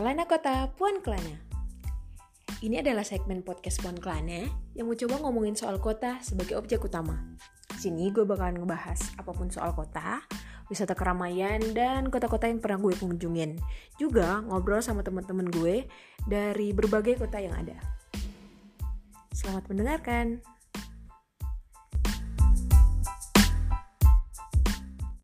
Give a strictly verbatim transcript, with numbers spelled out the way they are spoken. Kelana Kota Puan Kelana. Ini adalah segmen podcast Puan Kelana yang mau coba ngomongin soal kota sebagai objek utama. Sini gue bakalan ngebahas apapun soal kota, wisata keramaian, dan kota-kota yang pernah gue kunjungin. Juga ngobrol sama teman-teman gue dari berbagai kota yang ada. Selamat mendengarkan.